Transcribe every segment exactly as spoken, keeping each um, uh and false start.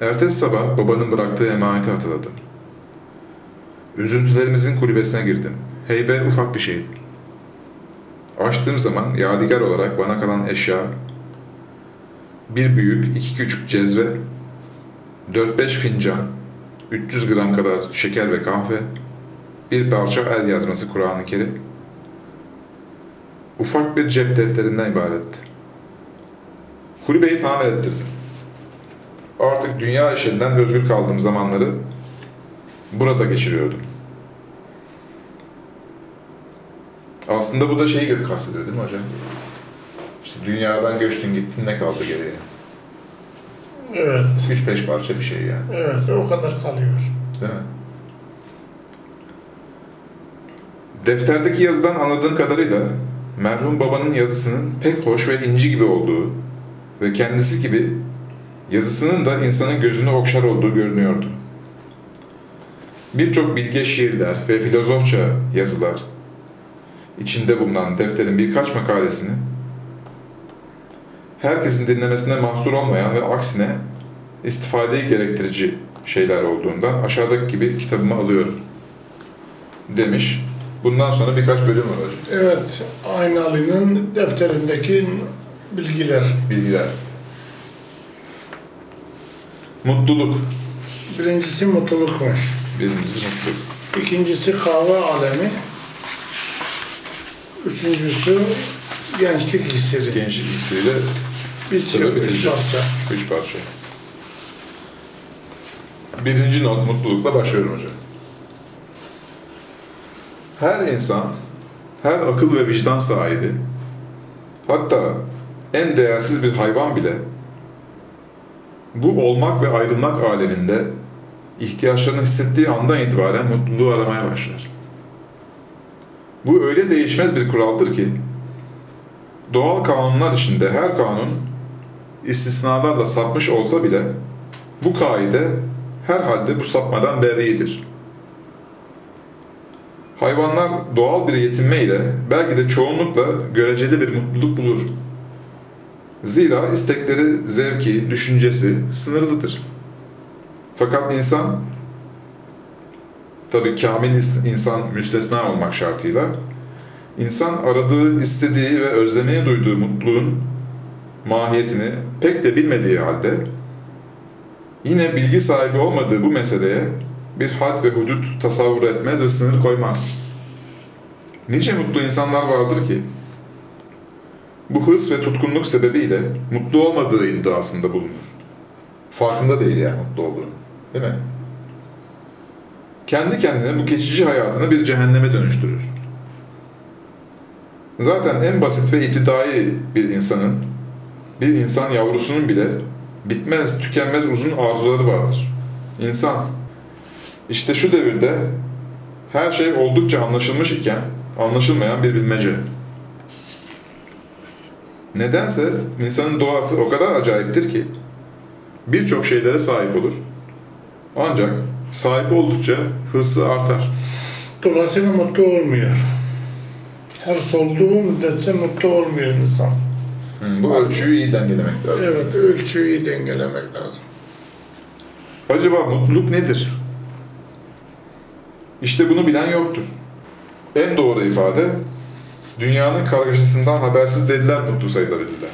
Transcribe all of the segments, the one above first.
Ertesi sabah babanın bıraktığı emaneti hatırladım. Üzüntülerimizin kulübesine girdim. Heybe ufak bir şeydi. Açtığım zaman yadigar olarak bana kalan eşya, bir büyük, iki küçük cezve, dört beş fincan, üç yüz gram kadar şeker ve kahve, bir parça el yazması Kur'an-ı Kerim, ufak bir cep defterinden ibaretti. Kulübeyi tamir ettirdim. Artık dünya işinden özgür kaldığım zamanları burada geçiriyordum. Aslında bu da şeyi kastediyor değil mi hocam? İşte dünyadan göçtün gittin, ne kaldı geriye? Evet. Üç beş parça bir şey yani. Evet, o kadar kalıyor. Değil mi? Defterdeki yazıdan anladığım kadarıyla merhum babanın yazısının pek hoş ve inci gibi olduğu ve kendisi gibi yazısının da insanın gözünü okşar olduğu görünüyordu. Birçok bilge şiirler ve filozofça yazılar içinde bulunan defterin birkaç makalesini herkesin dinlemesine mahsur olmayan ve aksine istifadeyi gerektirici şeyler olduğundan aşağıdaki gibi kitabımı alıyorum demiş. Bundan sonra birkaç bölüm var. Evet, Aynalı'nın defterindeki bilgiler. Bilgiler. Mutluluk. Birincisi mutlulukmuş. Birincisi mutluluk. İkincisi kahve alemi. Üçüncüsü gençlik hisleri. Gençlik hissiyle bitiyor. Üç parça. Üç parça. Birinci not mutlulukla başlıyorum hocam. Her insan, her akıl ve vicdan sahibi, hatta en değersiz bir hayvan bile bu olmak ve ayrılmak aleminde ihtiyaçlarını hissettiği andan itibaren mutluluğu aramaya başlar. Bu öyle değişmez bir kuraldır ki doğal kanunlar içinde her kanun istisnalarla sapmış olsa bile bu kaide herhalde bu sapmadan beridir. Hayvanlar doğal bir yetinme ile belki de çoğunlukla göreceli bir mutluluk bulur. Zira istekleri, zevki, düşüncesi sınırlıdır. Fakat insan, tabii kamil insan müstesna olmak şartıyla, insan aradığı, istediği ve özlemini duyduğu mutluluğun mahiyetini pek de bilmediği halde, yine bilgi sahibi olmadığı bu meseleye bir had ve hudut tasavvur etmez ve sınır koymaz. Nice mutlu insanlar vardır ki, bu hırs ve tutkunluk sebebiyle mutlu olmadığı iddiasında bulunur. Farkında değil yani mutlu olduğunu. Değil mi? Kendi kendine bu geçici hayatını bir cehenneme dönüştürür. Zaten en basit ve iptidai bir insanın, bir insan yavrusunun bile bitmez, tükenmez uzun arzuları vardır. İnsan, işte şu devirde her şey oldukça anlaşılmış iken anlaşılmayan bir bilmece. Nedense insanın doğası o kadar acayiptir ki birçok şeylere sahip olur. Ancak sahip oldukça hırsı artar. Dolayısıyla mutlu olmuyor. Hırs olduğu müddetçe mutlu olmuyor insan. Hmm, bu ölçüyü iyi dengelemek lazım. Evet, ölçüyü iyi dengelemek lazım. Acaba mutluluk nedir? İşte bunu bilen yoktur. En doğru ifade, dünyanın kargaşasından habersiz dediler mutlu sayılabilirler.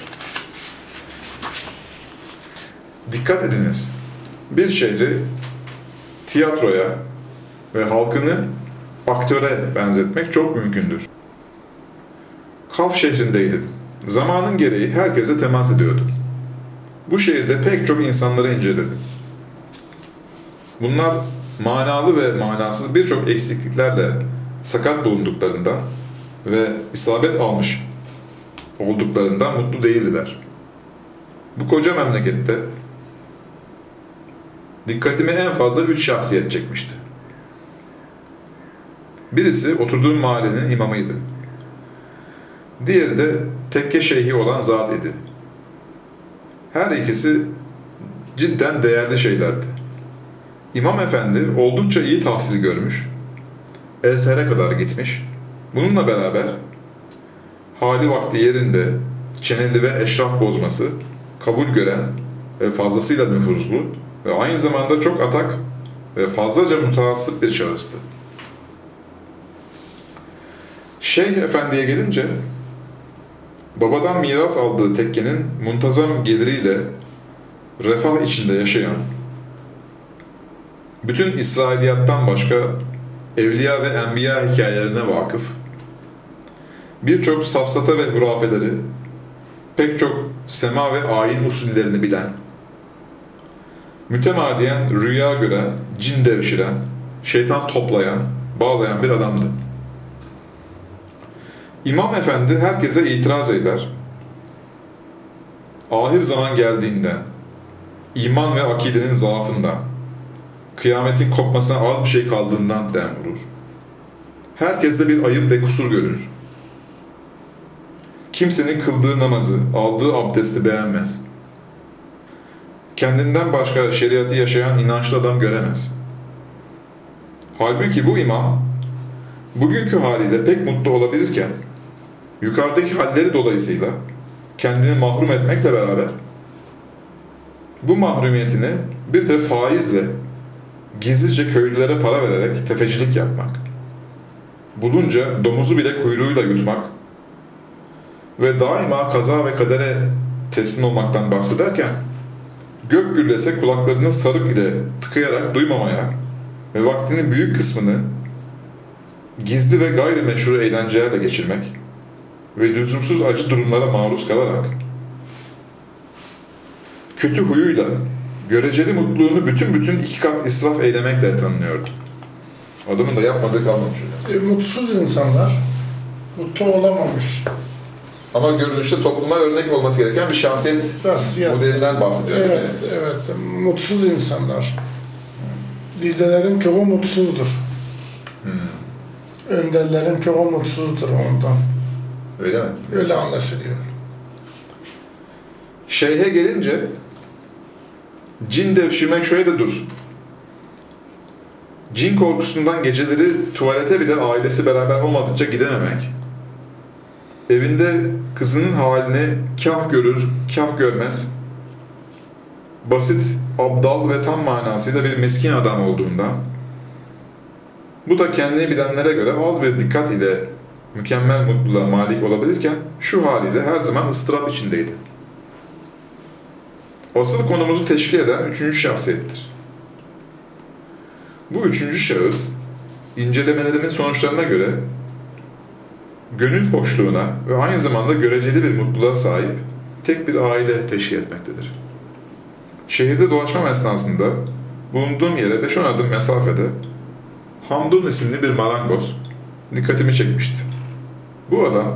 Dikkat ediniz, bir şehri tiyatroya ve halkını aktöre benzetmek çok mümkündür. Kaf şehrindeydim. Zamanın gereği herkese temas ediyordum. Bu şehirde pek çok insanları inceledim. Bunlar manalı ve manasız birçok eksikliklerle sakat bulunduklarından ve isabet almış olduklarından mutlu değildiler. Bu koca memlekette dikkatimi en fazla üç şahsiyet çekmişti. Birisi oturduğum mahallenin imamıydı. Diğeri de tekke şeyhi olan zat idi. Her ikisi cidden değerli şeylerdi. İmam efendi oldukça iyi tahsil görmüş, Ezher'e kadar gitmiş. Bununla beraber hali vakti yerinde, çeneli ve eşraf bozması, kabul gören fazlasıyla nüfuzlu ve aynı zamanda çok atak ve fazlaca mütehassıp bir şahıstı. Şeyh Efendi'ye gelince, babadan miras aldığı tekkenin muntazam geliriyle refah içinde yaşayan, bütün İsrailiyattan başka evliya ve enbiya hikayelerine vakıf, birçok safsata ve hurafeleri, pek çok sema ve ayin usullerini bilen, mütemadiyen rüya gören, cin devşiren, şeytan toplayan, bağlayan bir adamdı. İmam Efendi herkese itiraz eder. Ahir zaman geldiğinde, iman ve akidenin zaafından, kıyametin kopmasına az bir şey kaldığından dem vurur. Herkeste bir ayıp ve kusur görür. Kimsenin kıldığı namazı, aldığı abdesti beğenmez. Kendinden başka şeriatı yaşayan inançlı adam göremez. Halbuki bu imam, bugünkü haliyle pek mutlu olabilirken, yukarıdaki halleri dolayısıyla kendini mahrum etmekle beraber, bu mahrumiyetini bir de faizle, gizlice köylülere para vererek tefecilik yapmak, bulunca domuzu bile kuyruğuyla yutmak ve daima kaza ve kadere teslim olmaktan bahsederken, gök gürlese kulaklarını sarık ile tıkayarak duymamaya ve vaktinin büyük kısmını gizli ve gayrimeşru eğlencelerle geçirmek ve lüzumsuz acı durumlara maruz kalarak, kötü huyuyla göreceli mutluluğunu bütün bütün iki kat israf eylemekle tanınıyordu. Adamın da yapmadığı kalmamış. E, mutsuz insanlar, mutlu olamamış. Ama görünüşte topluma örnek olması gereken bir şahsiyet Rasiyat. modelinden bahsediyor. Evet, yani. evet. Mutsuz insanlar. Liderlerin çoğu mutsuzdur. Hmm. Önderlerin çoğu mutsuzdur ondan. Öyle mi? Öyle anlaşılıyor. Şeyhe gelince, cin devşirmek şöyle dursun. Cin korkusundan geceleri tuvalete bile ailesi beraber olmadıkça gidememek, evinde kızının halini kah görür, kah görmez, basit, abdal ve tam manasıyla bir miskin adam olduğunda, bu da kendini bilenlere göre az bir dikkat ile mükemmel mutluluğa malik olabilirken, şu haliyle her zaman ıstırap içindeydi. Asıl konumuzu teşkil eden üçüncü şahsiyettir. Bu üçüncü şahıs, incelemelerimin sonuçlarına göre, gönül hoşluğuna ve aynı zamanda göreceli bir mutluluğa sahip tek bir aile teşkil etmektedir. Şehirde dolaşmam esnasında bulunduğum yere beş on adım mesafede Hamdun isimli bir marangoz dikkatimi çekmişti. Bu adam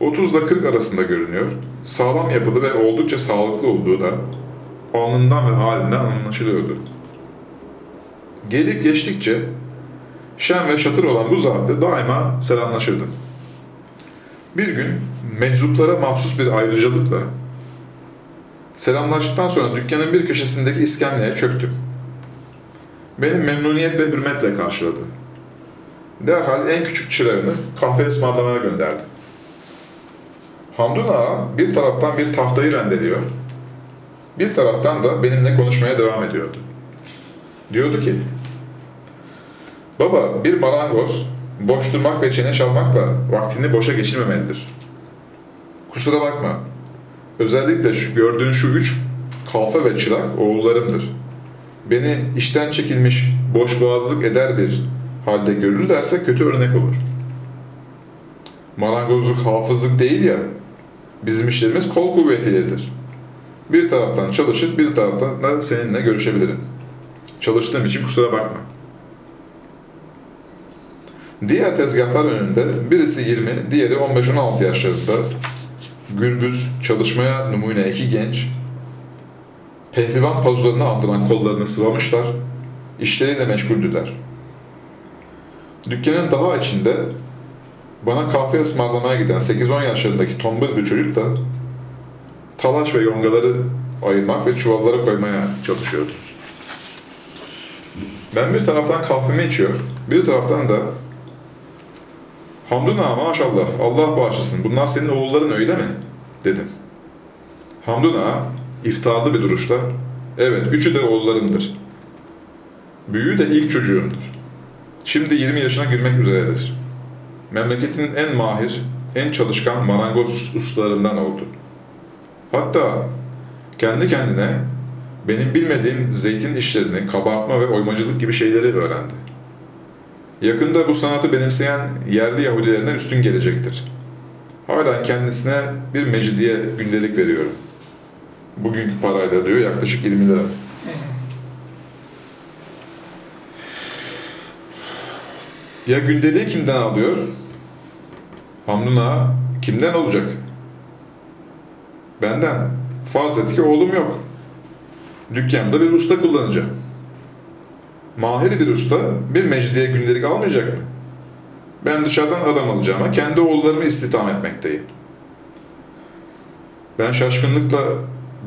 otuz ile kırk arasında görünüyor, sağlam yapılı ve oldukça sağlıklı olduğu da alnından ve halinden anlaşılıyordu. Gelip geçtikçe şen ve şatır olan bu zatla daima selamlaşırdım. Bir gün meczuplara mahsus bir ayrıcalıkla selamlaştıktan sonra dükkanın bir köşesindeki iskemleye çöktüm. Beni memnuniyet ve hürmetle karşıladı. Derhal en küçük çırağını kahve ısmarlamaya gönderdi. Hamdun Ağa bir taraftan bir tahtayı rendeliyor, bir taraftan da benimle konuşmaya devam ediyordu. Diyordu ki, "Baba, bir marangoz, boş durmak ve çene çalmakla vaktini boşa geçirmemelidir. Kusura bakma, özellikle şu, gördüğün şu üç kalfa ve çırak oğullarımdır. Beni işten çekilmiş, boşboğazlık eder bir halde görürlerse kötü örnek olur. Marangozluk, hafızlık değil ya, bizim işlerimiz kol kuvvetiyledir. Bir taraftan çalışır, bir taraftan da seninle görüşebilirim. Çalıştığım için kusura bakma." Diğer tezgahlar önünde birisi yirmi, diğeri on beş on altı yaşlarında gürbüz, çalışmaya numune iki genç, pehlivan pazularını andıran kollarını sıvamışlar, işleriyle meşguldüler. Dükkanın daha içinde bana kahve ısmarlamaya giden sekiz on yaşlarındaki tombul bir çocuk da talaş ve yongaları ayırmak ve çuvallara koymaya çalışıyordu. Ben bir taraftan kahvemi içiyor, bir taraftan da "Hamdun Ağa, maşallah, Allah bağışlasın, bunlar senin oğulların öyle mi?" dedim. Hamdun Ağa, iftiharlı bir duruşla, evet üçü de oğullarımdır. Büyüğü de ilk çocuğumdur. Şimdi yirmi yaşına girmek üzeredir. Memleketinin en mahir, en çalışkan marangoz ustalarından oldu. Hatta kendi kendine benim bilmediğim zeytin işlerini, kabartma ve oymacılık gibi şeyleri öğrendi. Yakında bu sanatı benimseyen yerli Yahudilerden üstün gelecektir. Hala kendisine bir mecidiye gündelik veriyorum. Bugünkü parayla diyor yaklaşık yirmi lira. Ya gündeliği kimden alıyor? Hamdun ağa kimden olacak? Benden. Farz et ki oğlum yok. Dükkanda bir usta kullanacağım. Mahir bir usta bir mecdiye gündelik almayacak mı? Ben dışarıdan adam alacağıma kendi oğullarımı istihdam etmekteyim. Ben şaşkınlıkla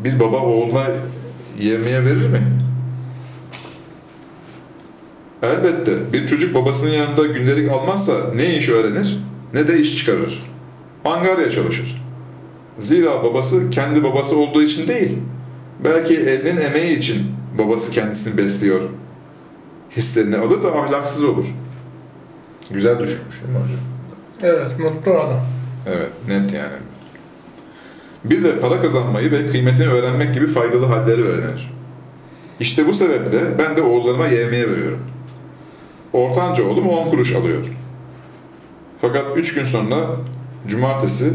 bir baba oğluna yemeğe verir mi? Elbette bir çocuk babasının yanında gündelik almazsa ne iş öğrenir ne de iş çıkarır. Angarya çalışır. Zira babası kendi babası olduğu için değil, belki elinin emeği için babası kendisini besliyor. Hislerini alır da ahlaksız olur. Güzel düşünmüş değil mi hocam? Evet, mutlu adam. Evet, net yani. Bir de para kazanmayı ve kıymetini öğrenmek gibi faydalı halleri öğrenir. İşte bu sebeple ben de oğullarıma yemeğe veriyorum. Ortanca oğlum on kuruş alıyor. Fakat üç gün sonra cumartesi,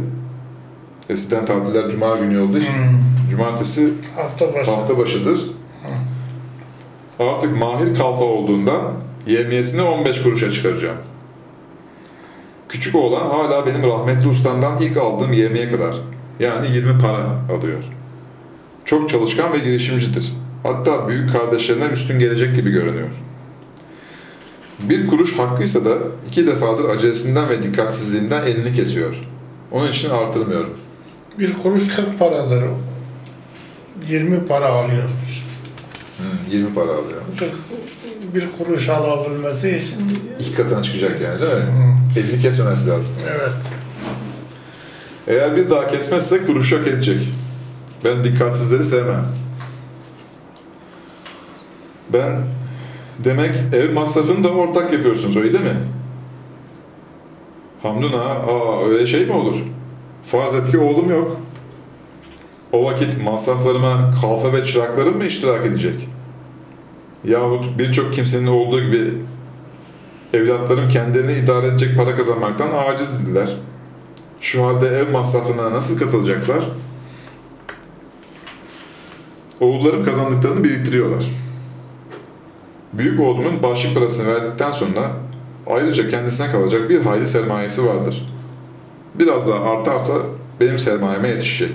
eskiden tatiller cuma günü olduğu için hmm. cumartesi hafta, başı. hafta başıdır. Hmm. Artık mahir kalfa olduğundan yemiyesini on beş kuruşa çıkaracağım. Küçük oğlan hala benim rahmetli ustamdan ilk aldığım yemeğe kadar, yani yirmi para alıyor. Çok çalışkan ve girişimcidir. Hatta büyük kardeşlerinden üstün gelecek gibi görünüyor. Bir kuruş hakkıysa da iki defadır acelesinden ve dikkatsizliğinden elini kesiyor. Onun için artırmıyorum. Bir kuruş kırk paradır. yirmi para alıyormuş. Hmm, yirmi para alıyormuş. Bir kuruş alabilmesi için... İki katına çıkacak yani değil mi? Hmm. Elini kesmemesi lazım. Evet. Eğer bir daha kesmezse kuruşu hak edecek. Ben dikkatsizleri sevmem. Ben... Demek ev masrafını da ortak yapıyorsunuz, öyle değil mi? Hamdun ağa, aa öyle şey mi olur? Farz et ki oğlum yok. O vakit masraflarıma kalfa ve çıraklarım mı iştirak edecek? Yahut birçok kimsenin olduğu gibi evlatlarım kendilerini idare edecek para kazanmaktan acizdiler. Şu halde ev masrafına nasıl katılacaklar? Oğullarım kazandıklarını biriktiriyorlar. Büyük oğlumun başlık parasını verdikten sonra ayrıca kendisine kalacak bir hayli sermayesi vardır. Biraz daha artarsa benim sermayeme yetişecek.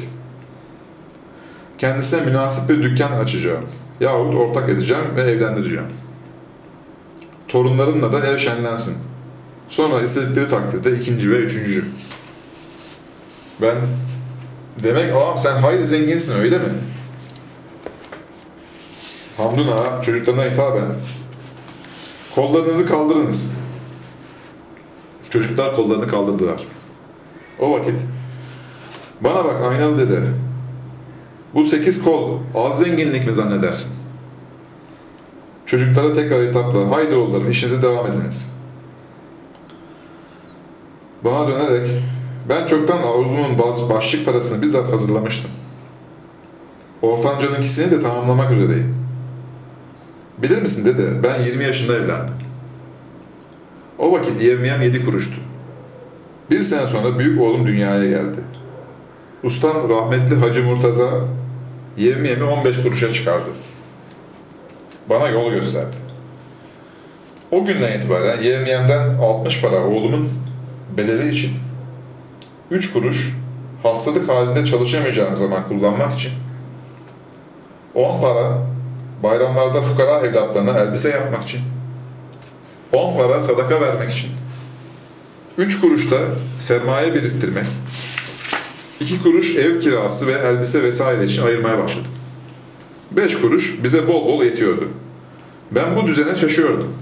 Kendisine münasip bir dükkan açacağım yahut ortak edeceğim ve evlendireceğim. Torunlarınla da ev şenlensin. Sonra istedikleri takdirde ikinci ve üçüncü. Ben, demek ağam sen hayli zenginsin öyle mi? Hamdun ağa çocuklarına hitaben, kollarınızı kaldırınız. Çocuklar kollarını kaldırdılar. O vakit, bana bak Aynalı dede, bu sekiz kol az zenginlik mi zannedersin? Çocuklara tekrar hitapla, haydi oğullarım işinize devam ediniz. Bana dönerek, ben çoktan oğlumun bazı başlık parasını bizzat hazırlamıştım. Ortancanınkisini de tamamlamak üzereyim. Bilir misin dede, ben yirmi yaşında evlendim. O vakit yevmiyem yedi kuruştu. Bir sene sonra büyük oğlum dünyaya geldi. Ustam rahmetli Hacı Murtaza yevmiyemi on beş kuruşa çıkardı. Bana yol gösterdi. O günden itibaren yevmiyemden altmış para oğlumun bedeli için, üç kuruş hastalık halinde çalışamayacağım zaman kullanmak için, on para bayramlarda fukara evlatlarına elbise yapmak için, on para sadaka vermek için, üç kuruşla sermaye biriktirmek, iki kuruş ev kirası ve elbise vesaire için ayırmaya başladım. beş kuruş bize bol bol yetiyordu. Ben bu düzene şaşıyordum.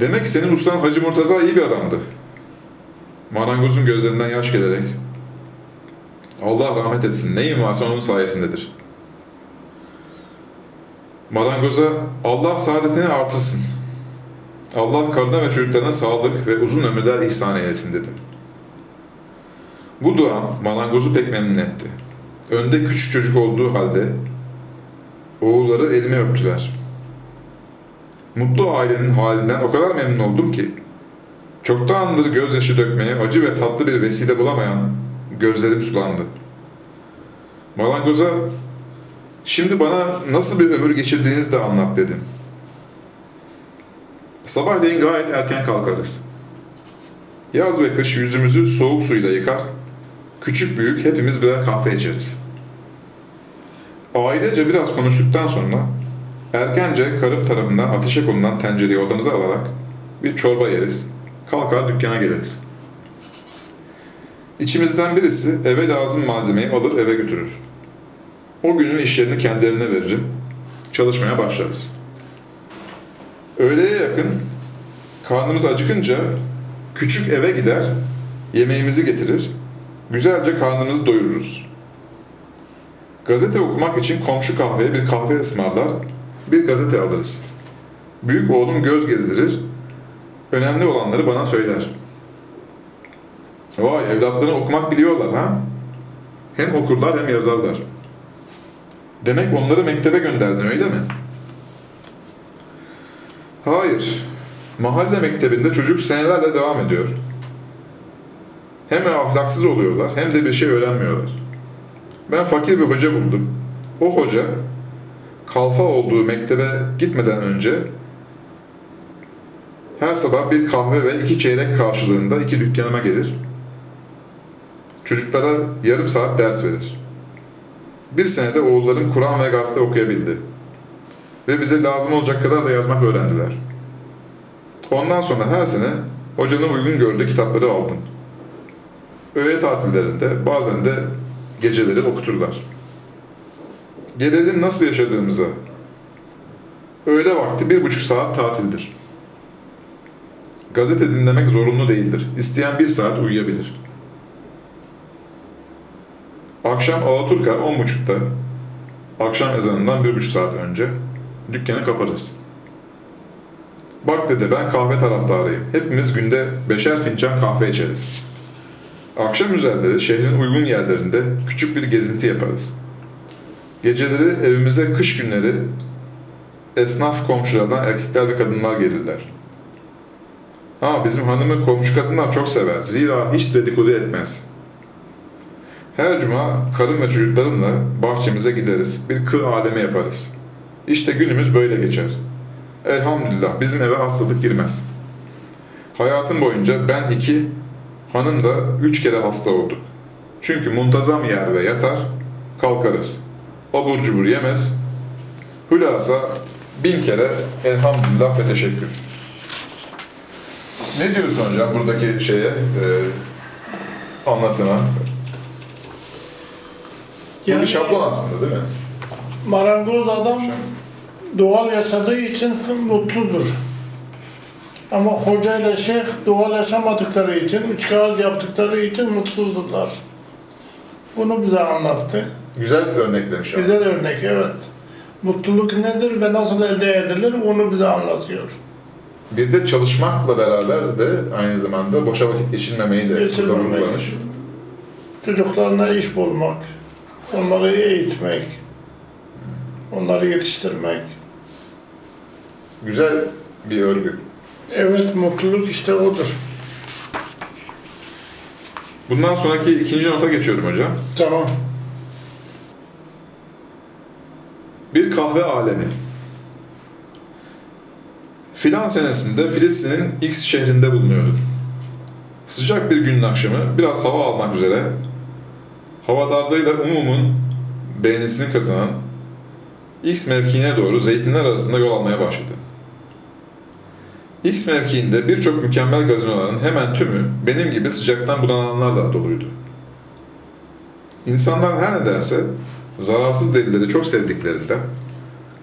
Demek senin ustan Hacı Murtaza iyi bir adamdı. Marangozun gözlerinden yaş gelerek, Allah rahmet etsin. Neyim varsa onun sayesindedir. Marangoza Allah saadetini artırsın. Allah karına ve çocuklarına sağlık ve uzun ömürler ihsan eylesin dedim. Bu dua marangozu pek memnun etti. Önde küçük çocuk olduğu halde oğulları elime öptüler. Mutlu ailenin halinden o kadar memnun oldum ki çoktandır gözyaşı dökmeye acı ve tatlı bir vesile bulamayan gözlerim sulandı. Marangoza şimdi bana nasıl bir ömür geçirdiğinizi de anlat dedim. Sabahleyin gayet erken kalkarız. Yaz ve kış yüzümüzü soğuk suyla yıkar, küçük büyük hepimiz birer kahve içeriz. Ailece biraz konuştuktan sonra erkence karım tarafından ateşe konulan tencereyi odamıza alarak bir çorba yeriz, kalkar dükkana geliriz. İçimizden birisi eve lazım malzemeyi alır eve götürür. O günün işlerini kendilerine veririm, çalışmaya başlarız. Öğleye yakın karnımız acıkınca küçük eve gider, yemeğimizi getirir, güzelce karnımızı doyururuz. Gazete okumak için komşu kahveye bir kahve ısmarlar, bir gazete alırız. Büyük oğlum göz gezdirir, önemli olanları bana söyler. Vay, evlatlarını okumak biliyorlar ha? Hem okurlar hem yazarlar. Demek onları mektebe gönderdin öyle mi? Hayır, mahalle mektebinde çocuk senelerle devam ediyor. Hem ahlaksız oluyorlar hem de bir şey öğrenmiyorlar. Ben fakir bir hoca buldum. O hoca, kalfa olduğu mektebe gitmeden önce her sabah bir kahve ve iki çeyrek karşılığında iki dükkanıma gelir. Çocuklara yarım saat ders verir. Bir senede oğullarım Kur'an ve gazete okuyabildi. Ve bize lazım olacak kadar da yazmak öğrendiler. Ondan sonra her sene hocanın uygun gördüğü kitapları aldım. Öğle tatillerinde bazen de geceleri okuturlar. Gelelim nasıl yaşadığımıza. Öğle vakti bir buçuk saat tatildir. Gazete dinlemek zorunlu değildir. İsteyen bir saat uyuyabilir. Akşam Alaturka on buçukta, akşam ezanından bir buçuk saat önce dükkanı kaparız. Bak dede, ben kahve taraftarıyım. Hepimiz günde beşer fincan kahve içeriz. Akşam üzerleri şehrin uygun yerlerinde küçük bir gezinti yaparız. Geceleri evimize kış günleri esnaf komşulardan erkekler ve kadınlar gelirler. Ha, bizim hanımı komşu kadınlar çok sever. Zira hiç dedikodu etmez. Her cuma karım ve çocuklarımla bahçemize gideriz. Bir kır alemi yaparız. İşte günümüz böyle geçer. Elhamdülillah bizim eve hastalık girmez. Hayatım boyunca ben iki, hanım da üç kere hasta olduk. Çünkü muntazam yer ve yatar, kalkarız. Abur cubur yemez. Hülasa bin kere elhamdülillah ve teşekkür. Ne diyorsun hocam buradaki şeye, e, anlatıma? Yani, bu bir şablon aslında değil mi? Marangoz adam doğal yaşadığı için mutludur. Ama hoca ile şeyh doğal yaşamadıkları için, üç kağıt yaptıkları için mutsuzdurlar. Bunu bize anlattı. Güzel bir örnek demiş. Güzel abi. Örnek, evet. Mutluluk nedir ve nasıl elde edilir onu bize anlatıyor. Bir de çalışmakla beraber de aynı zamanda boşa vakit geçirmemeyi de vurgulamış. Çocuklarına iş bulmak, onları eğitmek, onları yetiştirmek. Güzel bir örgü. Evet, mutluluk işte odur. Bundan sonraki ikinci nota geçiyorum hocam. Tamam. Bir kahve alemi. Filan senesinde Filistin'in X şehrinde bulunuyordum. Sıcak bir günün akşamı biraz hava almak üzere havadardayla umumun beğenisini kazanan X mevkiine doğru zeytinler arasında yol almaya başladı. X mevkiinde birçok mükemmel gazinoların hemen tümü benim gibi sıcaktan bunananlarla doluydu. İnsanlar her nedense zararsız delileri çok sevdiklerinden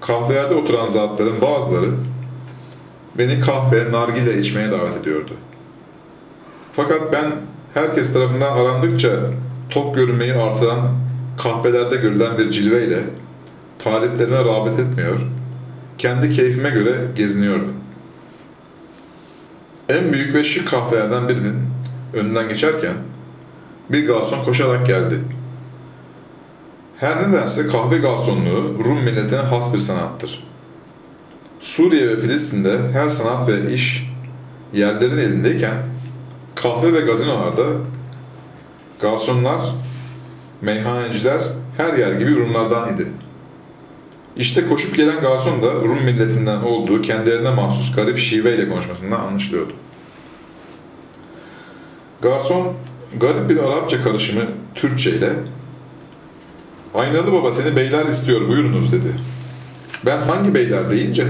kahvelerde oturan zatların bazıları beni kahve, nargile içmeye davet ediyordu. Fakat ben herkes tarafından arandıkça top görünmeyi artıran kahvelerde görülen bir cilveyle taliplerime rağbet etmiyor, kendi keyfime göre geziniyordum. En büyük ve şık kahvelerden birinin önünden geçerken bir garson koşarak geldi. Her nedense kahve garsonluğu Rum milletine has bir sanattır. Suriye ve Filistin'de her sanat ve iş yerlerin elindeyken kahve ve gazinolarda garsonlar, meyhaneciler her yer gibi Rumlardan idi. İşte koşup gelen garson da Rum milletinden olduğu kendilerine mahsus garip şiveyle konuşmasından anlaşılıyordu. Garson garip bir Arapça karışımı Türkçe ile "Aynalı baba seni beyler istiyor buyurunuz" dedi. Ben hangi beyler deyince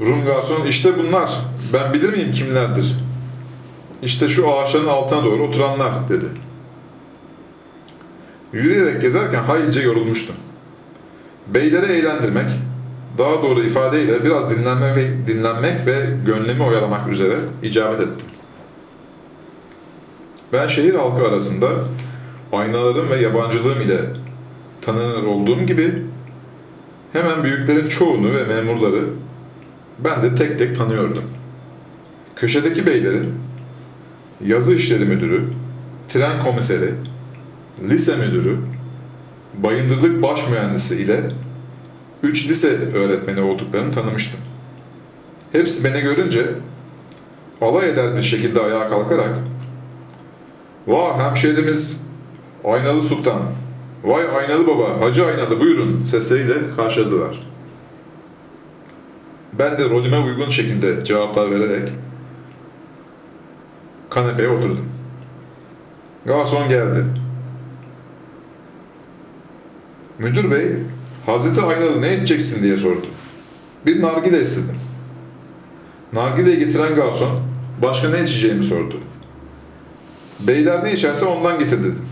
Rum garson "İşte bunlar, ben bilir miyim kimlerdir? İşte şu ağaçların altına doğru oturanlar" dedi. Yürüyerek gezerken haylice yorulmuştum. Beyleri eğlendirmek, daha doğru ifadeyle biraz dinlenme ve, dinlenmek ve gönlümü oyalamak üzere icabet ettim. Ben şehir halkı arasında aynalarım ve yabancılığım ile tanınır olduğum gibi hemen büyüklerin çoğunu ve memurları ben de tek tek tanıyordum. Köşedeki beylerin yazı işleri müdürü, tren komiseri, lise müdürü, bayındırlık baş mühendisi ile üç lise öğretmeni olduklarını tanımıştım. Hepsi beni görünce alay eder bir şekilde ayağa kalkarak "Vah hemşehrimiz Aynalı Sultan, vay Aynalı baba, Hacı Aynalı buyurun" sesleriyle karşıladılar. Ben de rolüme uygun şekilde cevaplar vererek kanepeye oturdum. Garson geldi. "Müdür bey, Hazreti Aynalı ne edeceksin?" diye sordu. Bir nargile istedim. Nargileyi getiren garson, "Başka ne içeceğimi?" sordu. "Beyler ne içerse ondan getir" dedim.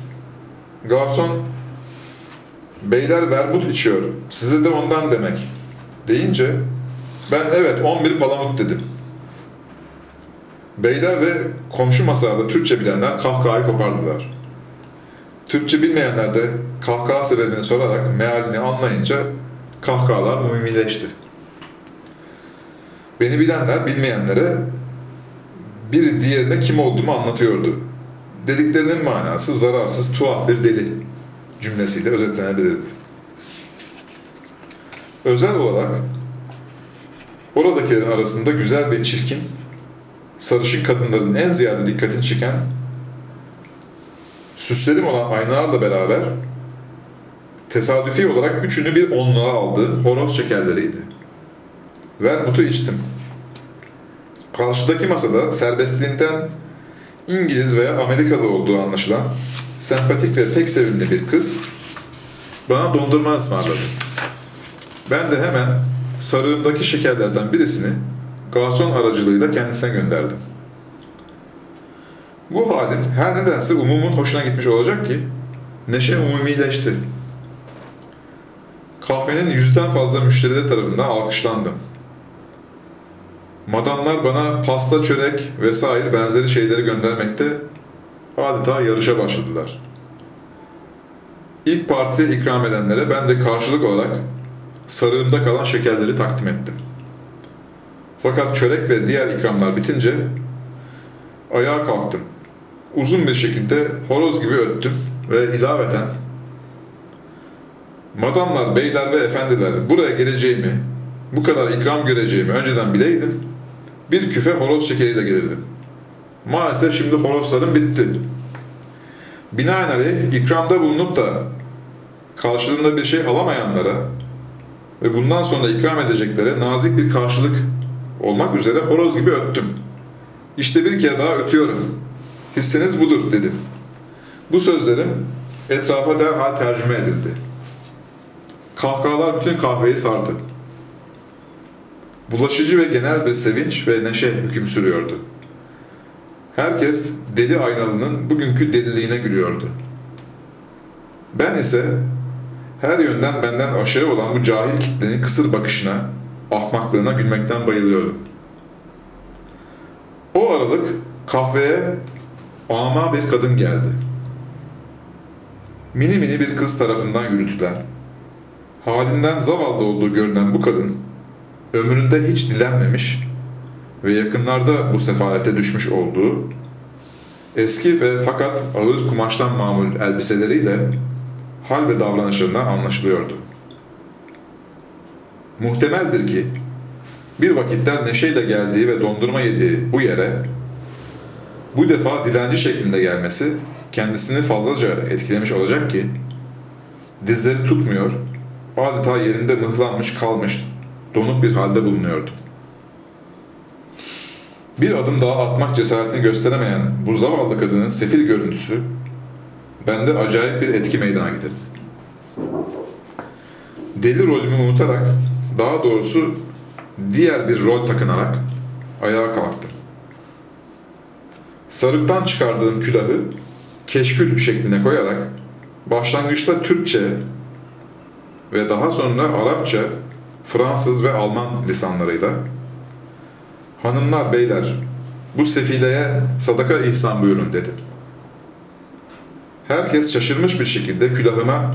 Garson, "Beyler verbut içiyor, size de ondan demek" deyince ben "Evet, on bir palamut" dedim. Beyler ve komşu masalarda Türkçe bilenler kahkahayı kopardılar. Türkçe bilmeyenler de kahkaha sebebini sorarak mealini anlayınca kahkahalar umimileşti. Beni bilenler bilmeyenlere bir diğerine kim olduğumu anlatıyordu. Dediklerinin manası zararsız, tuhaf bir deli cümlesiyle özetlenebilirdi. Özel olarak oradakilerin arasında güzel ve çirkin, sarışın kadınların en ziyade dikkatini çeken süslerim olan aynalarla beraber tesadüfi olarak üçünü bir onluğa aldığım horoz şekerleriydi. Verbut'u içtim. Karşıdaki masada serbestliğinden İngiliz veya Amerikalı olduğu anlaşılan sempatik ve pek sevimli bir kız bana dondurma ısmarladı. Ben de hemen sarığımdaki şekerlerden birisini garson aracılığıyla kendisine gönderdim. Bu halim her nedense umumun hoşuna gitmiş olacak ki neşe umumileşti. Kahvenin yüzden fazla müşterileri tarafından alkışlandım. Madamlar bana pasta, çörek vesaire benzeri şeyleri göndermekte adeta yarışa başladılar. İlk partiye ikram edenlere ben de karşılık olarak sarığımda kalan şekerleri takdim ettim. Fakat çörek ve diğer ikramlar bitince ayağa kalktım. Uzun bir şekilde horoz gibi öttüm ve ilaveten "Madamlar, beyler ve efendiler, buraya geleceğimi, bu kadar ikram göreceğimi önceden bileydim, bir küfe horoz şekeriyle gelirdim. Maalesef şimdi horozlarım bitti. Binaenaleyh ikramda bulunup da karşılığında bir şey alamayanlara ve bundan sonra ikram edeceklere nazik bir karşılık olmak üzere horoz gibi öttüm. İşte bir kere daha ötüyorum. Hisseniz budur" dedim. Bu sözlerim etrafa derhal tercüme edildi. Kahkahalar bütün kahveyi sardı. Bulaşıcı ve genel bir sevinç ve neşe hüküm sürüyordu. Herkes deli Aynalı'nın bugünkü deliliğine gülüyordu. Ben ise her yönden benden aşağı olan bu cahil kitlenin kısır bakışına, ahmaklığına gülmekten bayılıyordum. O aralık kahveye ama bir kadın geldi. Mini mini bir kız tarafından yürütülen, halinden zavallı olduğu görünen bu kadın, ömründe hiç dilenmemiş ve yakınlarda bu sefalete düşmüş olduğu, eski ve fakat ağır kumaştan mamul elbiseleriyle hal ve davranışlarından anlaşılıyordu. Muhtemeldir ki, bir vakitler neşeyle geldiği ve dondurma yediği bu yere, bu defa dilenci şeklinde gelmesi kendisini fazlaca etkilemiş olacak ki, dizleri tutmuyor, adeta yerinde mıhlanmış kalmış, donuk bir halde bulunuyordu. Bir adım daha atmak cesaretini gösteremeyen bu zavallı kadının sefil görüntüsü, bende acayip bir etki meydana getirdi. Deli rolümü unutarak, daha doğrusu diğer bir rol takınarak ayağa kalktım. Sarıktan çıkardığım külahı keşkül şekline koyarak başlangıçta Türkçe ve daha sonra Arapça, Fransız ve Alman lisanlarıyla "Hanımlar, beyler, bu sefileye sadaka ihsan buyurun" dedim. Herkes şaşırmış bir şekilde külahıma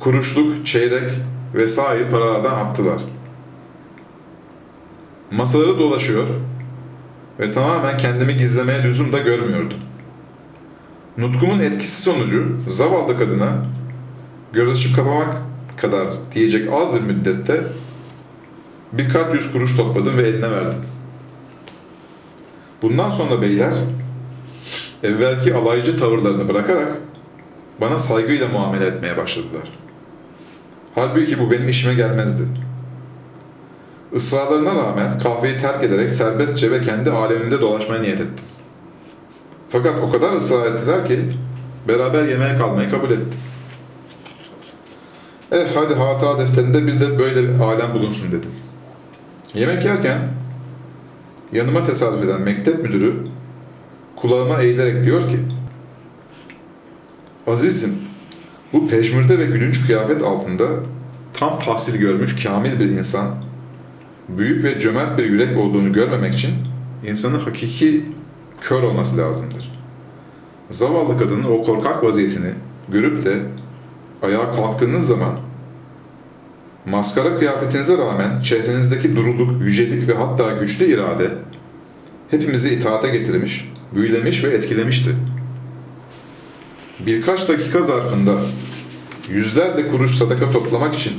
kuruşluk, çeyrek vesaire paralardan attılar. Masaları dolaşıyor ve tamamen kendimi gizlemeye lüzum da görmüyordum. Nutkumun etkisi sonucu zavallı kadına göz açıp kapamak kadar diyecek az bir müddette birkaç yüz kuruş topladım ve eline verdim. Bundan sonra beyler, evvelki alaycı tavırlarını bırakarak bana saygıyla muamele etmeye başladılar. Halbuki bu benim işime gelmezdi. Israrlarına rağmen kahveyi terk ederek serbestçe ve kendi alemimde dolaşmaya niyet ettim. Fakat o kadar ısrar ettiler ki beraber yemeğe kalmayı kabul ettim. "Eh hadi hatıra defterinde bir de böyle bir alem bulunsun" dedim. Yemek yerken yanıma tesadüf eden mektep müdürü kulağıma eğilerek diyor ki, "Azizim, bu pejmürde ve gülünç kıyafet altında tam tahsil görmüş kamil bir insan, büyük ve cömert bir yürek olduğunu görmemek için insanın hakiki kör olması lazımdır. Zavallı kadının o korkak vaziyetini görüp de ayağa kalktığınız zaman maskara kıyafetinize rağmen çehrenizdeki duruluk, yücelik ve hatta güçlü irade hepimizi itaate getirmiş, büyülemiş ve etkilemişti. Birkaç dakika zarfında yüzlerce kuruş sadaka toplamak için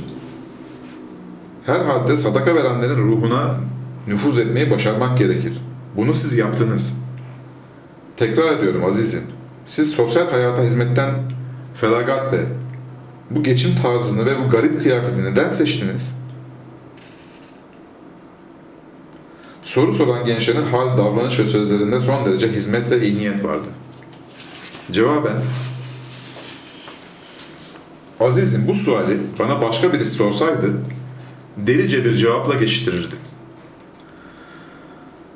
herhalde sadaka verenlerin ruhuna nüfuz etmeyi başarmak gerekir. Bunu siz yaptınız. Tekrar ediyorum azizim, siz sosyal hayata hizmetten feragatla bu geçim tarzını ve bu garip kıyafeti neden seçtiniz?" Soru soran gençlerin hal, davranış ve sözlerinde son derece hizmet ve iyi niyet vardı. Cevaben, "Azizim, bu suali bana başka birisi sorsaydı delice bir cevapla geçiştirirdim.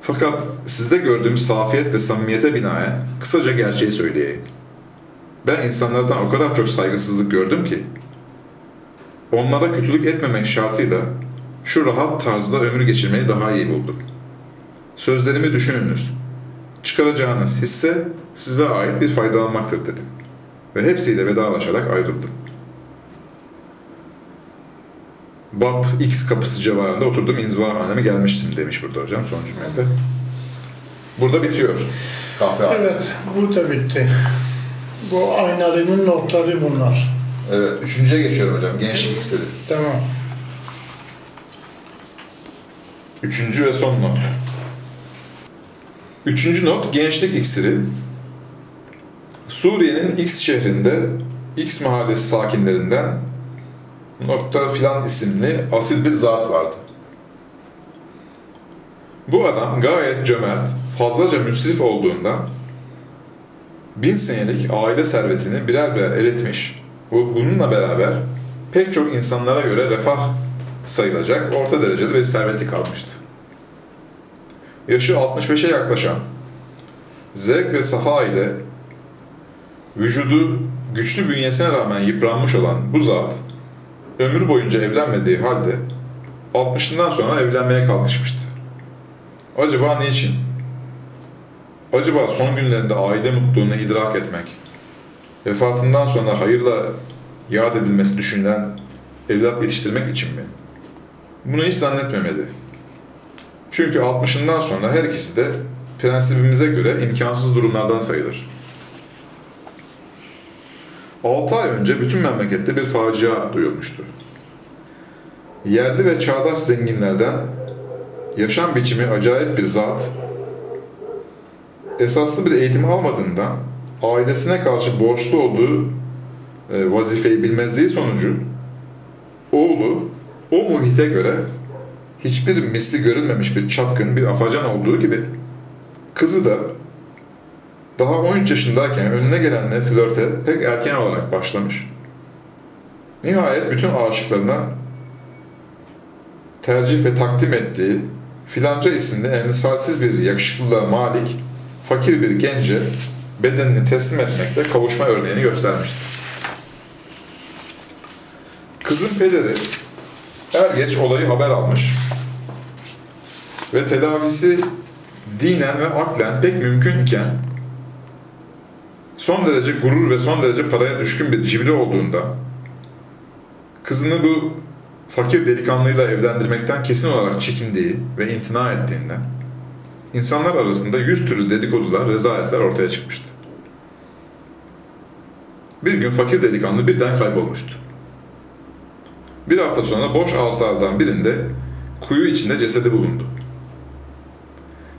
Fakat sizde gördüğüm safiyet ve samimiyete binaen kısaca gerçeği söyleyeyim. Ben insanlardan o kadar çok saygısızlık gördüm ki, onlara kötülük etmemek şartıyla şu rahat tarzda ömür geçirmeyi daha iyi buldum. Sözlerimi düşününüz. Çıkaracağınız hisse size ait bir faydalanmaktır" dedim. Ve hepsiyle vedalaşarak ayrıldım. Bab X kapısı civarında oturdum, inzivahaneme gelmiştim demiş burada hocam son cümlede. Burada bitiyor kahve ağabey. Evet, burada bitti. Bu Aynalı'nın notları bunlar. Evet, üçüncüye geçiyorum hocam, gençlik iksiri. Tamam. Üçüncü ve son not. Üçüncü not, gençlik iksiri. Suriye'nin X şehrinde, X mahallesi sakinlerinden nokta filan isimli asil bir zat vardı. Bu adam gayet cömert, fazlaca müsrif olduğundan bin senelik aile servetini birer birer eritmiş ve bununla beraber pek çok insanlara göre refah sayılacak orta derecede bir serveti kalmıştı. Yaşı altmış beşe yaklaşan, zevk ve safa ile vücudu güçlü bünyesine rağmen yıpranmış olan bu zat, ömür boyunca evlenmediği halde altmışından sonra evlenmeye kalkışmıştı. Acaba niçin? acaba son günlerinde aile mutluluğunu idrak etmek, vefatından sonra hayırla yad edilmesi düşünülen evlat yetiştirmek için mi? Bunu hiç zannetmemeli. Çünkü altmışından sonra her ikisi de prensibimize göre imkansız durumlardan sayılır. altı ay önce bütün memlekette bir facia duyulmuştu. Yerli ve çağdaş zenginlerden yaşam biçimi acayip bir zat, esaslı bir eğitim almadığından ailesine karşı borçlu olduğu vazifeyi bilmezliği sonucu oğlu o muhite göre hiçbir misli görülmemiş bir çapkın, bir afacan olduğu gibi kızı da daha on üç yaşındayken önüne gelenle flörte pek erken olarak başlamış. Nihayet bütün aşıklarına tercih ve takdim ettiği filanca isimli emsalsiz bir yakışıklılığa malik fakir bir gence bedenini teslim etmekle kavuşma örneğini göstermişti. Kızın pederi er geç olayı haber almış ve telafisi dinen ve aklen pek mümkün iken son derece gurur ve son derece paraya düşkün bir cibri olduğunda kızını bu fakir delikanlıyla evlendirmekten kesin olarak çekindiği ve imtina ettiğinden insanlar arasında yüz türlü dedikodular, rezaletler ortaya çıkmıştı. Bir gün fakir delikanlı birden kaybolmuştu. Bir hafta sonra boş asalardan birinde kuyu içinde cesedi bulundu.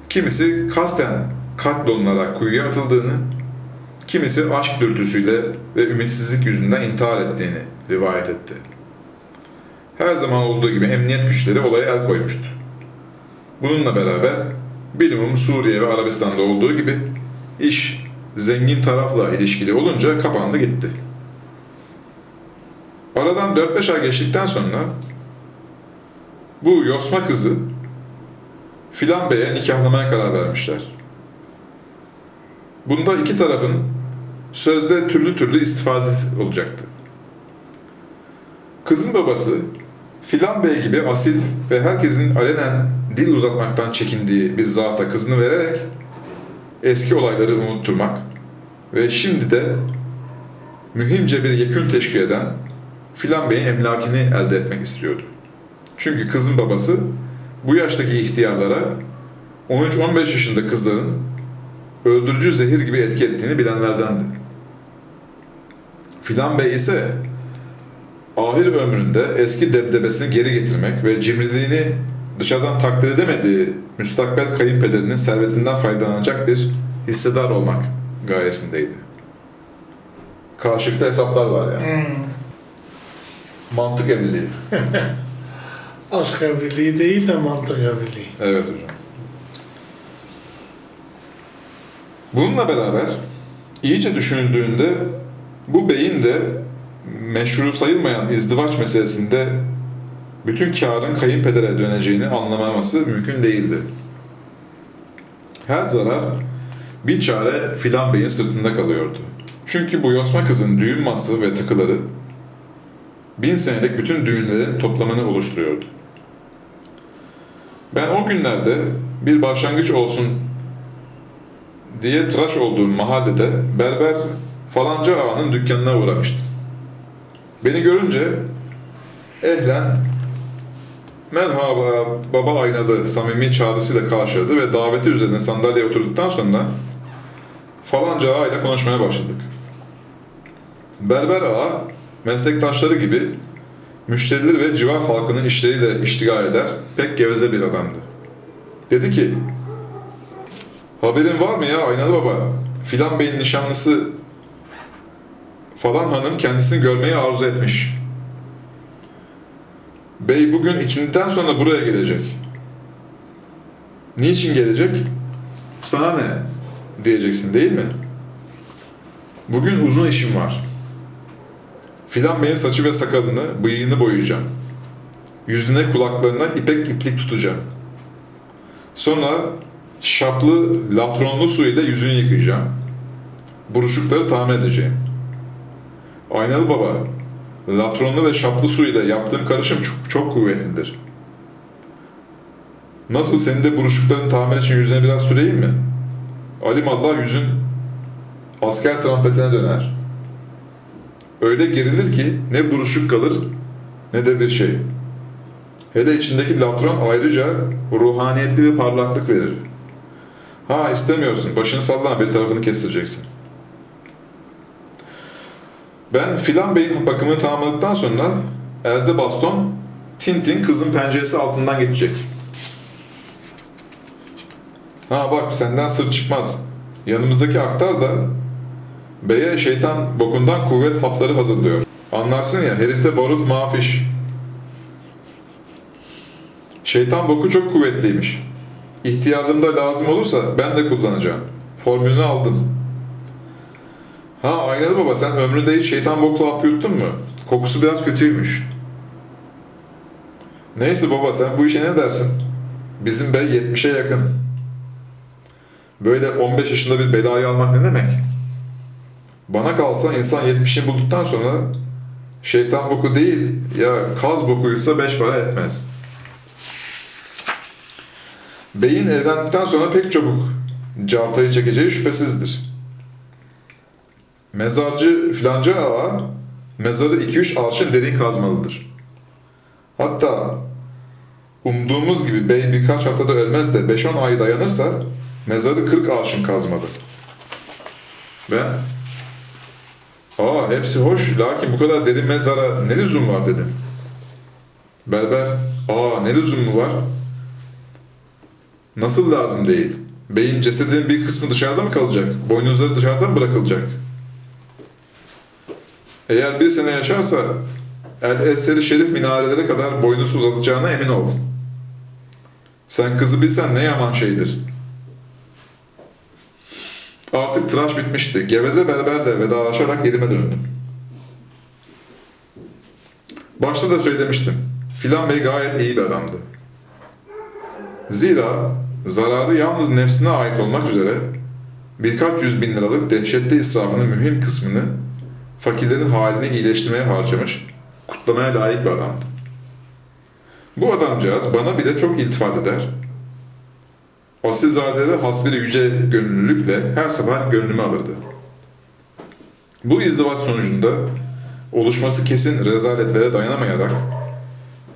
Kimisi kasten katlolunarak kuyuya atıldığını, kimisi aşk dürtüsüyle ve ümitsizlik yüzünden intihar ettiğini rivayet etti. Her zaman olduğu gibi emniyet güçleri olaya el koymuştu. Bununla beraber bilimum Suriye ve Arabistan'da olduğu gibi iş zengin tarafla ilişkili olunca kapandı gitti. Aradan dört beş ay geçtikten sonra bu yosma kızı filan beye nikahlamaya karar vermişler. Bunda iki tarafın sözde türlü türlü istifadesi olacaktı. Kızın babası filan bey gibi asil ve herkesin alenen dil uzatmaktan çekindiği bir zata kızını vererek eski olayları unutturmak ve şimdi de mühimce bir yekün teşkil eden filan beyin emlakini elde etmek istiyordu. Çünkü kızın babası bu yaştaki ihtiyarlara on üç on beş yaşında kızların öldürücü zehir gibi etki ettiğini bilenlerdendi. Filan bey ise ahir ömründe eski debdebesini geri getirmek ve cimriliğini dışarıdan takdir edemediği müstakbel kayınpederinin servetinden faydalanacak bir hissedar olmak gayesindeydi. Karşılıklı hesaplar var yani. Hmm. Mantık evliliği. Aşk evliliği değil de mantık evliliği. Evet hocam. Bununla beraber iyice düşünüldüğünde bu beyin de meşru sayılmayan izdivaç meselesinde bütün kârın kayınpedere döneceğini anlamaması mümkün değildi. Her zarar bir çare filan beyin sırtında kalıyordu. Çünkü bu yosma kızın düğün masrafı ve takıları bin senelik bütün düğünlerin toplamını oluşturuyordu. Ben o günlerde bir başlangıç olsun diye tıraş olduğum mahallede berber falanca ağanın dükkanına uğramıştım. Beni görünce ehlen merhaba baba Aynalı samimi çağrısıyla karşıladı ve daveti üzerine sandalyeye oturduktan sonra falanca ağa ile konuşmaya başladık. Berber ağa meslektaşları gibi müşterileri ve civar halkının işleriyle iştigal eder, pek geveze bir adamdı. Dedi ki, haberin var mı ya Aynalı baba, filan beyin nişanlısı falan hanım kendisini görmeyi arzu etmiş. Bey bugün ikindiden sonra buraya gelecek. Niçin gelecek? Sana ne? Diyeceksin değil mi? Bugün uzun işim var. Filan beyin saçı ve sakalını, bıyığını boyayacağım. Yüzüne, kulaklarına ipek iplik tutacağım. Sonra şaplı, latronlu su ile yüzünü yıkayacağım. Buruşukları tamir edeceğim. Aynalı baba, latronlu ve şaplı su ile yaptığım karışım çok, çok kuvvetlidir. Nasıl senin de buruşukların tamir için yüzüne biraz süreyim mi? alimallah yüzün asker trampetine döner. Öyle gerilir ki ne buruşuk kalır ne de bir şey. Hele içindeki latron ayrıca ruhaniyetli bir parlaklık verir. Ha istemiyorsun, başını sallama, bir tarafını kestireceksin. Ben filan beyin bakımını tamamladıktan sonra elde baston, Tintin kızın penceresi altından geçecek. Ha bak senden sır çıkmaz. Yanımızdaki aktar da beye şeytan bokundan kuvvet hapları hazırlıyor. Anlarsın ya, herifte barut mafiş. Şeytan boku çok kuvvetliymiş. İhtiyarlığımda lazım olursa ben de kullanacağım. Formülünü aldım. Ha Aynalı baba, sen ömründe hiç şeytan boklu hap yuttun mu? Kokusu biraz kötüymüş. Neyse baba, sen bu işe ne dersin? Bizim bey yetmişe yakın. Böyle on beş yaşında bir belayı almak ne demek? Bana kalsa insan yetmişini bulduktan sonra şeytan boku değil ya kaz boku yutsa beş para etmez. Beyin evlendikten sonra pek çabuk cartayı çekeceği şüphesizdir. Mezarcı filanca ağa mezarı iki üç arşın derin kazmalıdır. Hatta umduğumuz gibi bey birkaç haftada ölmez de beş on ay dayanırsa mezarı kırk arşın kazmalı. Ben ''Aa hepsi hoş, lakin bu kadar derin mezara ne lüzum var?'' dedim. Berber ''Aa ne lüzum mu var?'' ''Nasıl lazım değil? Beyin cesedinin bir kısmı dışarıda mı kalacak? Boynuzları dışarıda mı bırakılacak? Eğer bir sene yaşarsa El-Ezher-i Şerif minarelere kadar boynuzu uzatacağına emin ol. Sen kızı bilsen ne yaman şeydir.'' Artık tıraş bitmişti. Geveze berber de vedalaşarak yerime döndüm. Başta da söylemiştim. Filan Bey gayet iyi bir adamdı. Zira zararı yalnız nefsine ait olmak üzere birkaç yüz bin liralık dehşetli israfının mühim kısmını fakirlerin halini iyileştirmeye harcamış, kutlamaya layık bir adamdı. Bu adamcağız bana bile çok iltifat eder. Asilzadeleri has bir yüce gönüllülükle her sabah gönlümü alırdı. Bu izdivaç sonucunda oluşması kesin rezaletlere dayanamayarak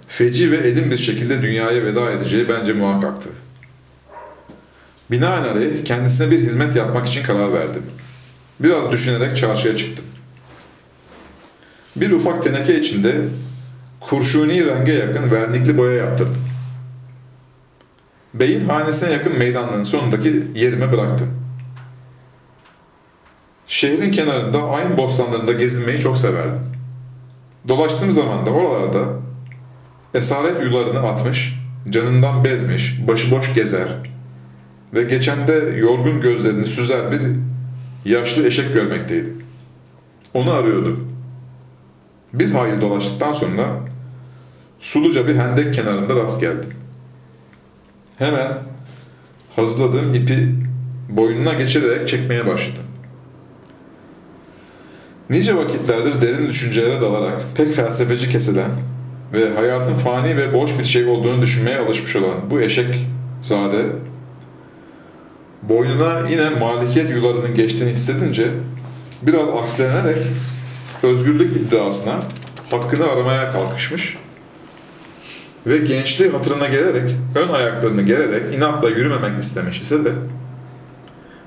feci ve elim bir şekilde dünyaya veda edeceği bence muhakkaktı. Binaenaleyh kendisine bir hizmet yapmak için karar verdim. Biraz düşünerek çarşıya çıktım. Bir ufak teneke içinde kurşuni renge yakın vernikli boya yaptırdım. Beyin hanesine yakın meydanlığın sonundaki yerime bıraktım. Şehrin kenarında ayın bostanlarında gezinmeyi çok severdim. Dolaştığım zaman da oralarda esaret yularını atmış, canından bezmiş, başıboş gezer ve geçen de yorgun gözlerini süzer bir yaşlı eşek görmekteydim. Onu arıyordum. Bir hayli dolaştıktan sonra suluca bir hendek kenarında rast geldim. Hemen hazırladığım ipi boynuna geçirerek çekmeye başladım. Nice vakitlerdir derin düşüncelere dalarak pek felsefeci kesilen ve hayatın fani ve boş bir şey olduğunu düşünmeye alışmış olan bu eşekzade, boynuna yine malikiyet yularının geçtiğini hissedince biraz akslenerek özgürlük iddiasına hakkını aramaya kalkışmış ve gençliği hatırına gelerek, ön ayaklarını gererek inatla yürümemek istemiş ise de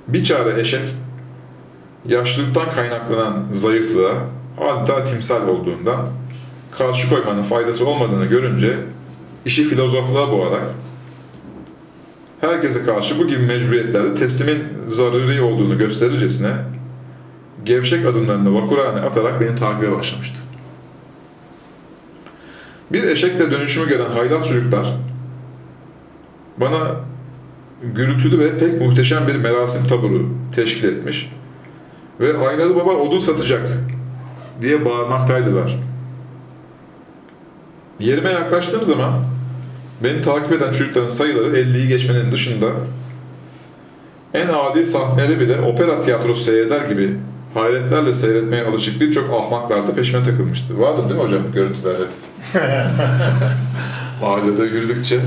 bir çare eşek, yaşlılıktan kaynaklanan zayıflığa adeta timsal olduğundan karşı koymanın faydası olmadığını görünce işi filozofluğa boğarak herkese karşı bu gibi mecburiyetlerde teslimin zaruri olduğunu gösterircesine gevşek adımlarını vakurane atarak beni takibe başlamıştı. Bir eşekle dönüşümü gören haylaz çocuklar bana gürültülü ve pek muhteşem bir merasim taburu teşkil etmiş ve Aynalı baba odun satacak diye bağırmaktaydılar. Yerime yaklaştığım zaman beni takip eden çocukların sayıları elliyi geçmenin dışında en adi sahneleri bile opera tiyatrosu seyreder gibi hayretlerle seyretmeye alışık birçok ahmaklar da peşime takılmıştı. Vardı değil mi hocam görüntüler hep? Mahallede yürüdükçe.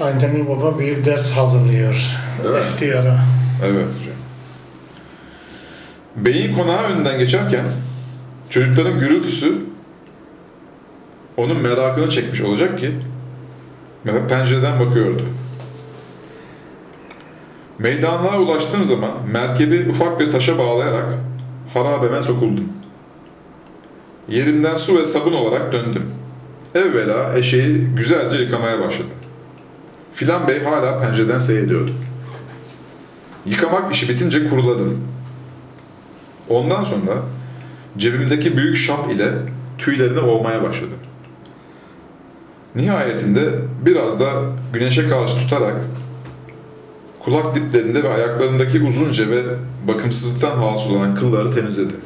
Aydemir Baba bir ders hazırlıyor. Evet. İhtiyara. Evet hocam. Beyin konağı önünden geçerken çocukların gürültüsü onun merakını çekmiş olacak ki mesela pencereden bakıyordu. Meydanlığa ulaştığım zaman merkebi ufak bir taşa bağlayarak harabeme sokuldum. Yerimden su ve sabun olarak döndüm. Evvela eşeği güzelce yıkamaya başladım. Filan Bey hala pencereden seyrediyordu. Yıkamak işi bitince kuruladım. Ondan sonra cebimdeki büyük şap ile tüylerini ovmaya başladım. Nihayetinde biraz da güneşe karşı tutarak kulak diplerinde ve ayaklarındaki uzunca ve bakımsızlıktan hasıl olan kılları temizledim.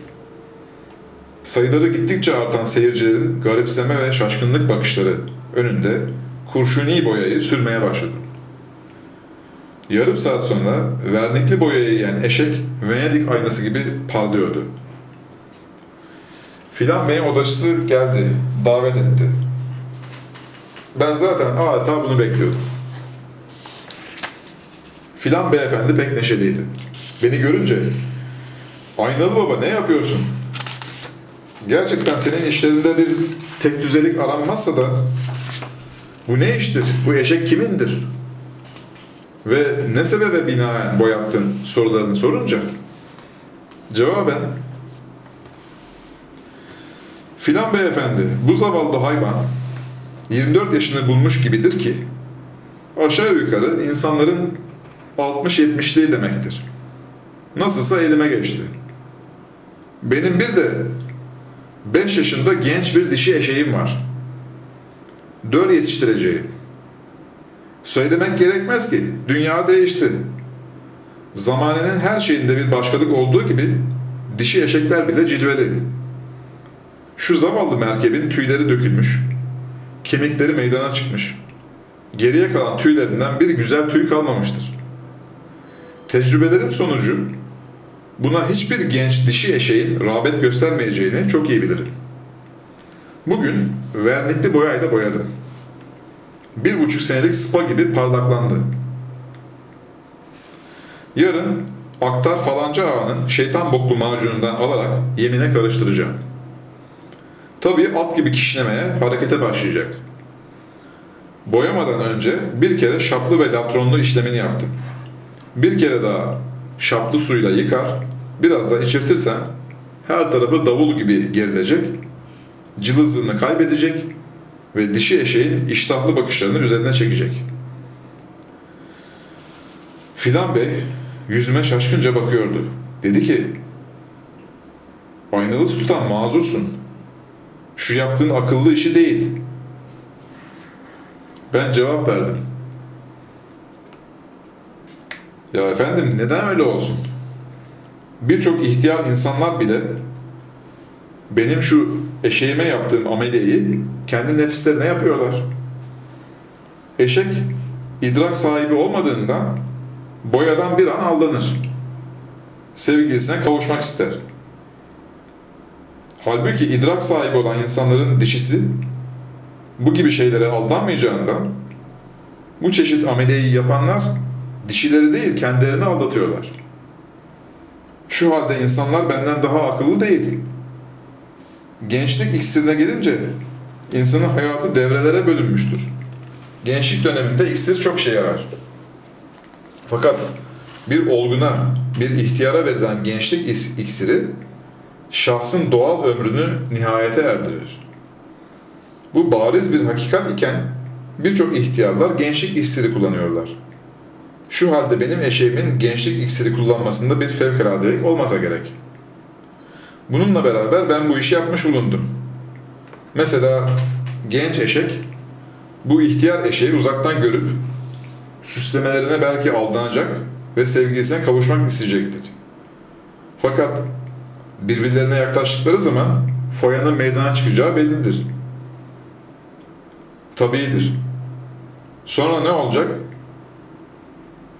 Sayıları gittikçe artan seyircilerin garipseme ve şaşkınlık bakışları önünde kurşuni boyayı sürmeye başladım. Yarım saat sonra vernikli boyayı yiyen eşek Venedik aynası gibi parlıyordu. Filan Bey'in odacısı geldi, davet etti. Ben zaten adeta bunu bekliyordum. Filan beyefendi pek neşeliydi. Beni görünce, "Aynalı Baba, ne yapıyorsun? Gerçekten senin işlerinde bir tek düzelik aranmazsa da bu ne iştir, bu eşek kimindir? Ve ne sebebe binaen boyattın?" sorularını sorunca cevaben, "Filan beyefendi, bu zavallı hayvan yirmi dört yaşını bulmuş gibidir ki aşağı yukarı insanların altmış yetmişliği demektir. Nasılsa elime geçti. Benim bir de beş yaşında genç bir dişi eşeğim var. Döl yetiştireceğim. Söylemek gerekmez ki dünya değişti. Zamanenin her şeyinde bir başkalık olduğu gibi dişi eşekler bile cilveli. Şu zavallı merkebin tüyleri dökülmüş, kemikleri meydana çıkmış. Geriye kalan tüylerinden bir güzel tüy kalmamıştır. Tecrübelerim sonucu buna hiçbir genç dişi eşeğin rağbet göstermeyeceğini çok iyi bilirim. Bugün vernikli boyayla boyadım. Bir buçuk senelik spa gibi parlaklandı. Yarın aktar falanca ağanın şeytan boklu macunundan alarak yemine karıştıracağım. Tabii at gibi kişnemeye, harekete başlayacak. Boyamadan önce bir kere şaplı ve latronlu işlemini yaptım. Bir kere daha şaplı suyla yıkar, biraz da içirtirsem her tarafı davul gibi gerilecek, cılızlığını kaybedecek ve dişi eşeğin iştahlı bakışlarını üzerine çekecek." Fidan Bey yüzüme şaşkınca bakıyordu. Dedi ki, "Aynalı Sultan, mazursun. Şu yaptığın akıllı işi değil." Ben cevap verdim, "Ya efendim, neden öyle olsun? Birçok ihtiyar insanlar bile benim şu eşeğime yaptığım ameliyi kendi nefislerine yapıyorlar. Eşek idrak sahibi olmadığından boyadan bir an aldanır. Sevgilisine kavuşmak ister. Halbuki idrak sahibi olan insanların dişisi bu gibi şeylere aldanmayacağından bu çeşit ameliyi yapanlar dişileri değil, kendilerini aldatıyorlar. Şu halde insanlar benden daha akıllı değil. Gençlik iksirine gelince insanın hayatı devrelere bölünmüştür. Gençlik döneminde iksir çok şey yarar. Fakat bir olguna, bir ihtiyara verilen gençlik iksiri şahsın doğal ömrünü nihayete erdirir. Bu bariz bir hakikat iken birçok ihtiyarlar gençlik iksiri kullanıyorlar. Şu halde benim eşeğimin gençlik iksiri kullanmasında bir fevkaladelik olmasa gerek. Bununla beraber ben bu işi yapmış bulundum. Mesela genç eşek bu ihtiyar eşeği uzaktan görüp süslemelerine belki aldanacak ve sevgilisine kavuşmak isteyecektir. Fakat birbirlerine yaklaştıkları zaman foyanın meydana çıkacağı bellidir. Tabiidir. Sonra ne olacak?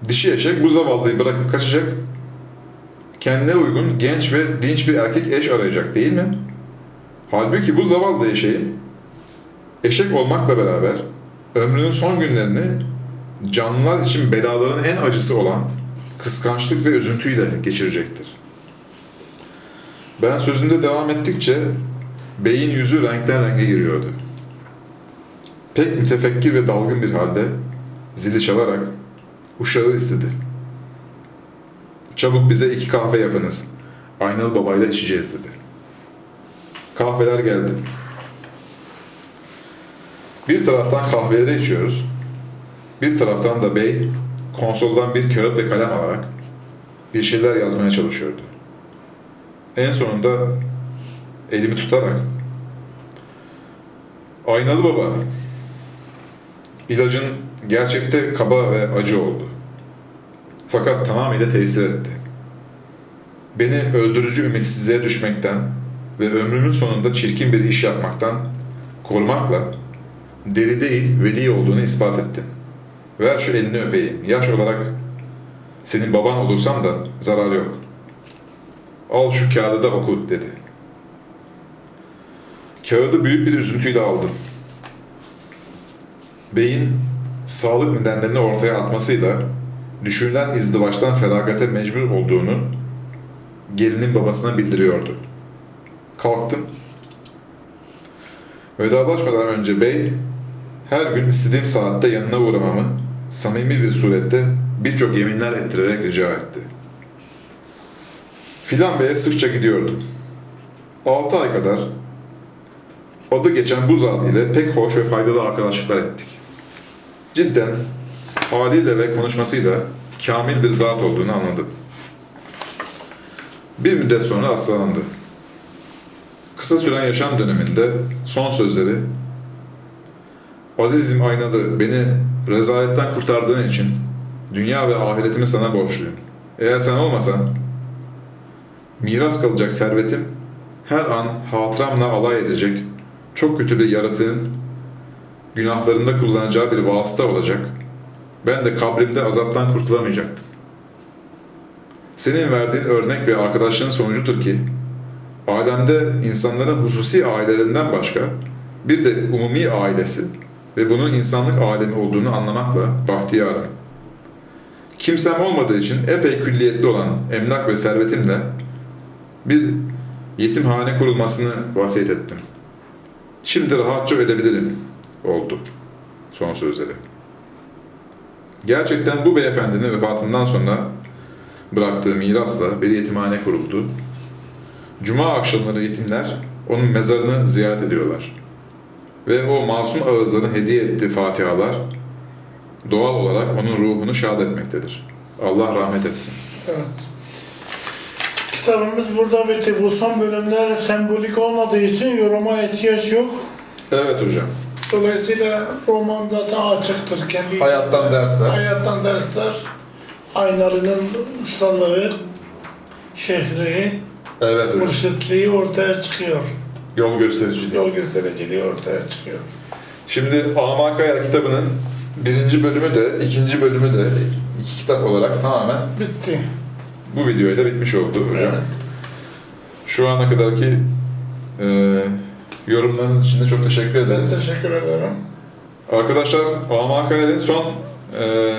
Dişi eşek bu zavallıyı bırakıp kaçacak. Kendine uygun, genç ve dinç bir erkek eş arayacak, değil mi? Halbuki bu zavallı eşeği, eşek olmakla beraber ömrünün son günlerini canlılar için belaların en acısı olan kıskançlık ve üzüntüyü de geçirecektir. Ben sözünde devam ettikçe beyin yüzü renkten renge giriyordu. Pek mütefekkir ve dalgın bir halde zili çalarak uşağı istedi. Çabuk bize iki kahve yapınız, Aynalı babayla içeceğiz dedi. Kahveler geldi. Bir taraftan kahveleri içiyoruz, bir taraftan da bey konsoldan bir kağıt ve kalem alarak bir şeyler yazmaya çalışıyordu. En sonunda elimi tutarak "Aynalı baba, ilacın gerçekte kaba ve acı oldu. Fakat tamamıyla tesir etti. Beni öldürücü ümitsizliğe düşmekten ve ömrümün sonunda çirkin bir iş yapmaktan korumakla deli değil, veli olduğunu ispat etti. Ver şu elini öpeyim. Yaş olarak senin baban olursam da zarar yok. Al şu kağıdı da oku" dedi. Kağıdı büyük bir üzüntüyle aldım. Beyin sağlık nedenlerini ortaya atmasıyla düşünülen izdivaçtan feragate mecbur olduğunu gelinin babasına bildiriyordu. Kalktım. Vedalaşmadan önce bey, her gün istediğim saatte yanına uğramamı samimi bir surette birçok yeminler ettirerek rica etti. Filan beye sıkça gidiyordum. Altı ay kadar adı geçen bu zat ile pek hoş ve faydalı arkadaşlıklar ettik. Cidden haliyle ve konuşmasıyla kamil bir zat olduğunu anladım. Bir müddet sonra hastalandı. Kısa süren yaşam döneminde son sözleri "Azizim Aynalı, beni rezaletten kurtardığın için dünya ve ahiretimi sana borçluyum. Eğer sen olmasan miras kalacak servetim her an hatıramla alay edecek çok kötü bir yaratığın günahlarında kullanacağı bir vasıta olacak. Ben de kabrimde azaptan kurtulamayacaktım. Senin verdiğin örnek ve arkadaşlığın sonucudur ki alemde insanların hususi ailelerinden başka bir de umumi ailesi ve bunun insanlık alemi olduğunu anlamakla bahtiyarım. Kimsem olmadığı için epey külliyetli olan emlak ve servetimle bir yetimhane kurulmasını vasiyet ettim. Şimdi rahatça ölebilirim" oldu son sözleri. Gerçekten bu beyefendinin vefatından sonra bıraktığı mirasla bir yetimhane kuruldu. Cuma akşamları yetimler onun mezarını ziyaret ediyorlar. Ve o masum ağızların hediye ettiği fatihalar doğal olarak onun ruhunu şad etmektedir. Allah rahmet etsin. Evet. Kitabımız burada bitti. Bu son bölümler sembolik olmadığı için yoruma ihtiyaç yok. Evet hocam. Dolayısıyla roman zaten açıktır. Kendi hayattan içinde, dersler. Hayattan dersler. Aynalı'nın ustalığı, şehri, evet, mürşitliği ortaya çıkıyor. Yol göstericiliği. Yol göstericiliği ortaya çıkıyor. Şimdi Amak-ı Hayal kitabının birinci bölümü de, ikinci bölümü de iki kitap olarak tamamen bitti. Bu videoyu da bitmiş oldu hocam. Evet. Şu ana kadarki e, yorumlarınız için de çok teşekkür ederiz. Ben teşekkür ederim. Arkadaşlar, Amak-ı Hayal'in son e,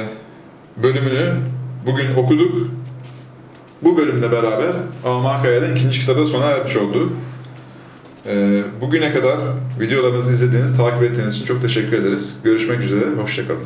bölümünü bugün okuduk. Bu bölümle beraber Amak-ı Hayal'in ikinci kitabı sona ermiş oldu. E, bugüne kadar videolarımızı izlediğiniz, takip ettiğiniz için çok teşekkür ederiz. Görüşmek üzere, hoşça kalın.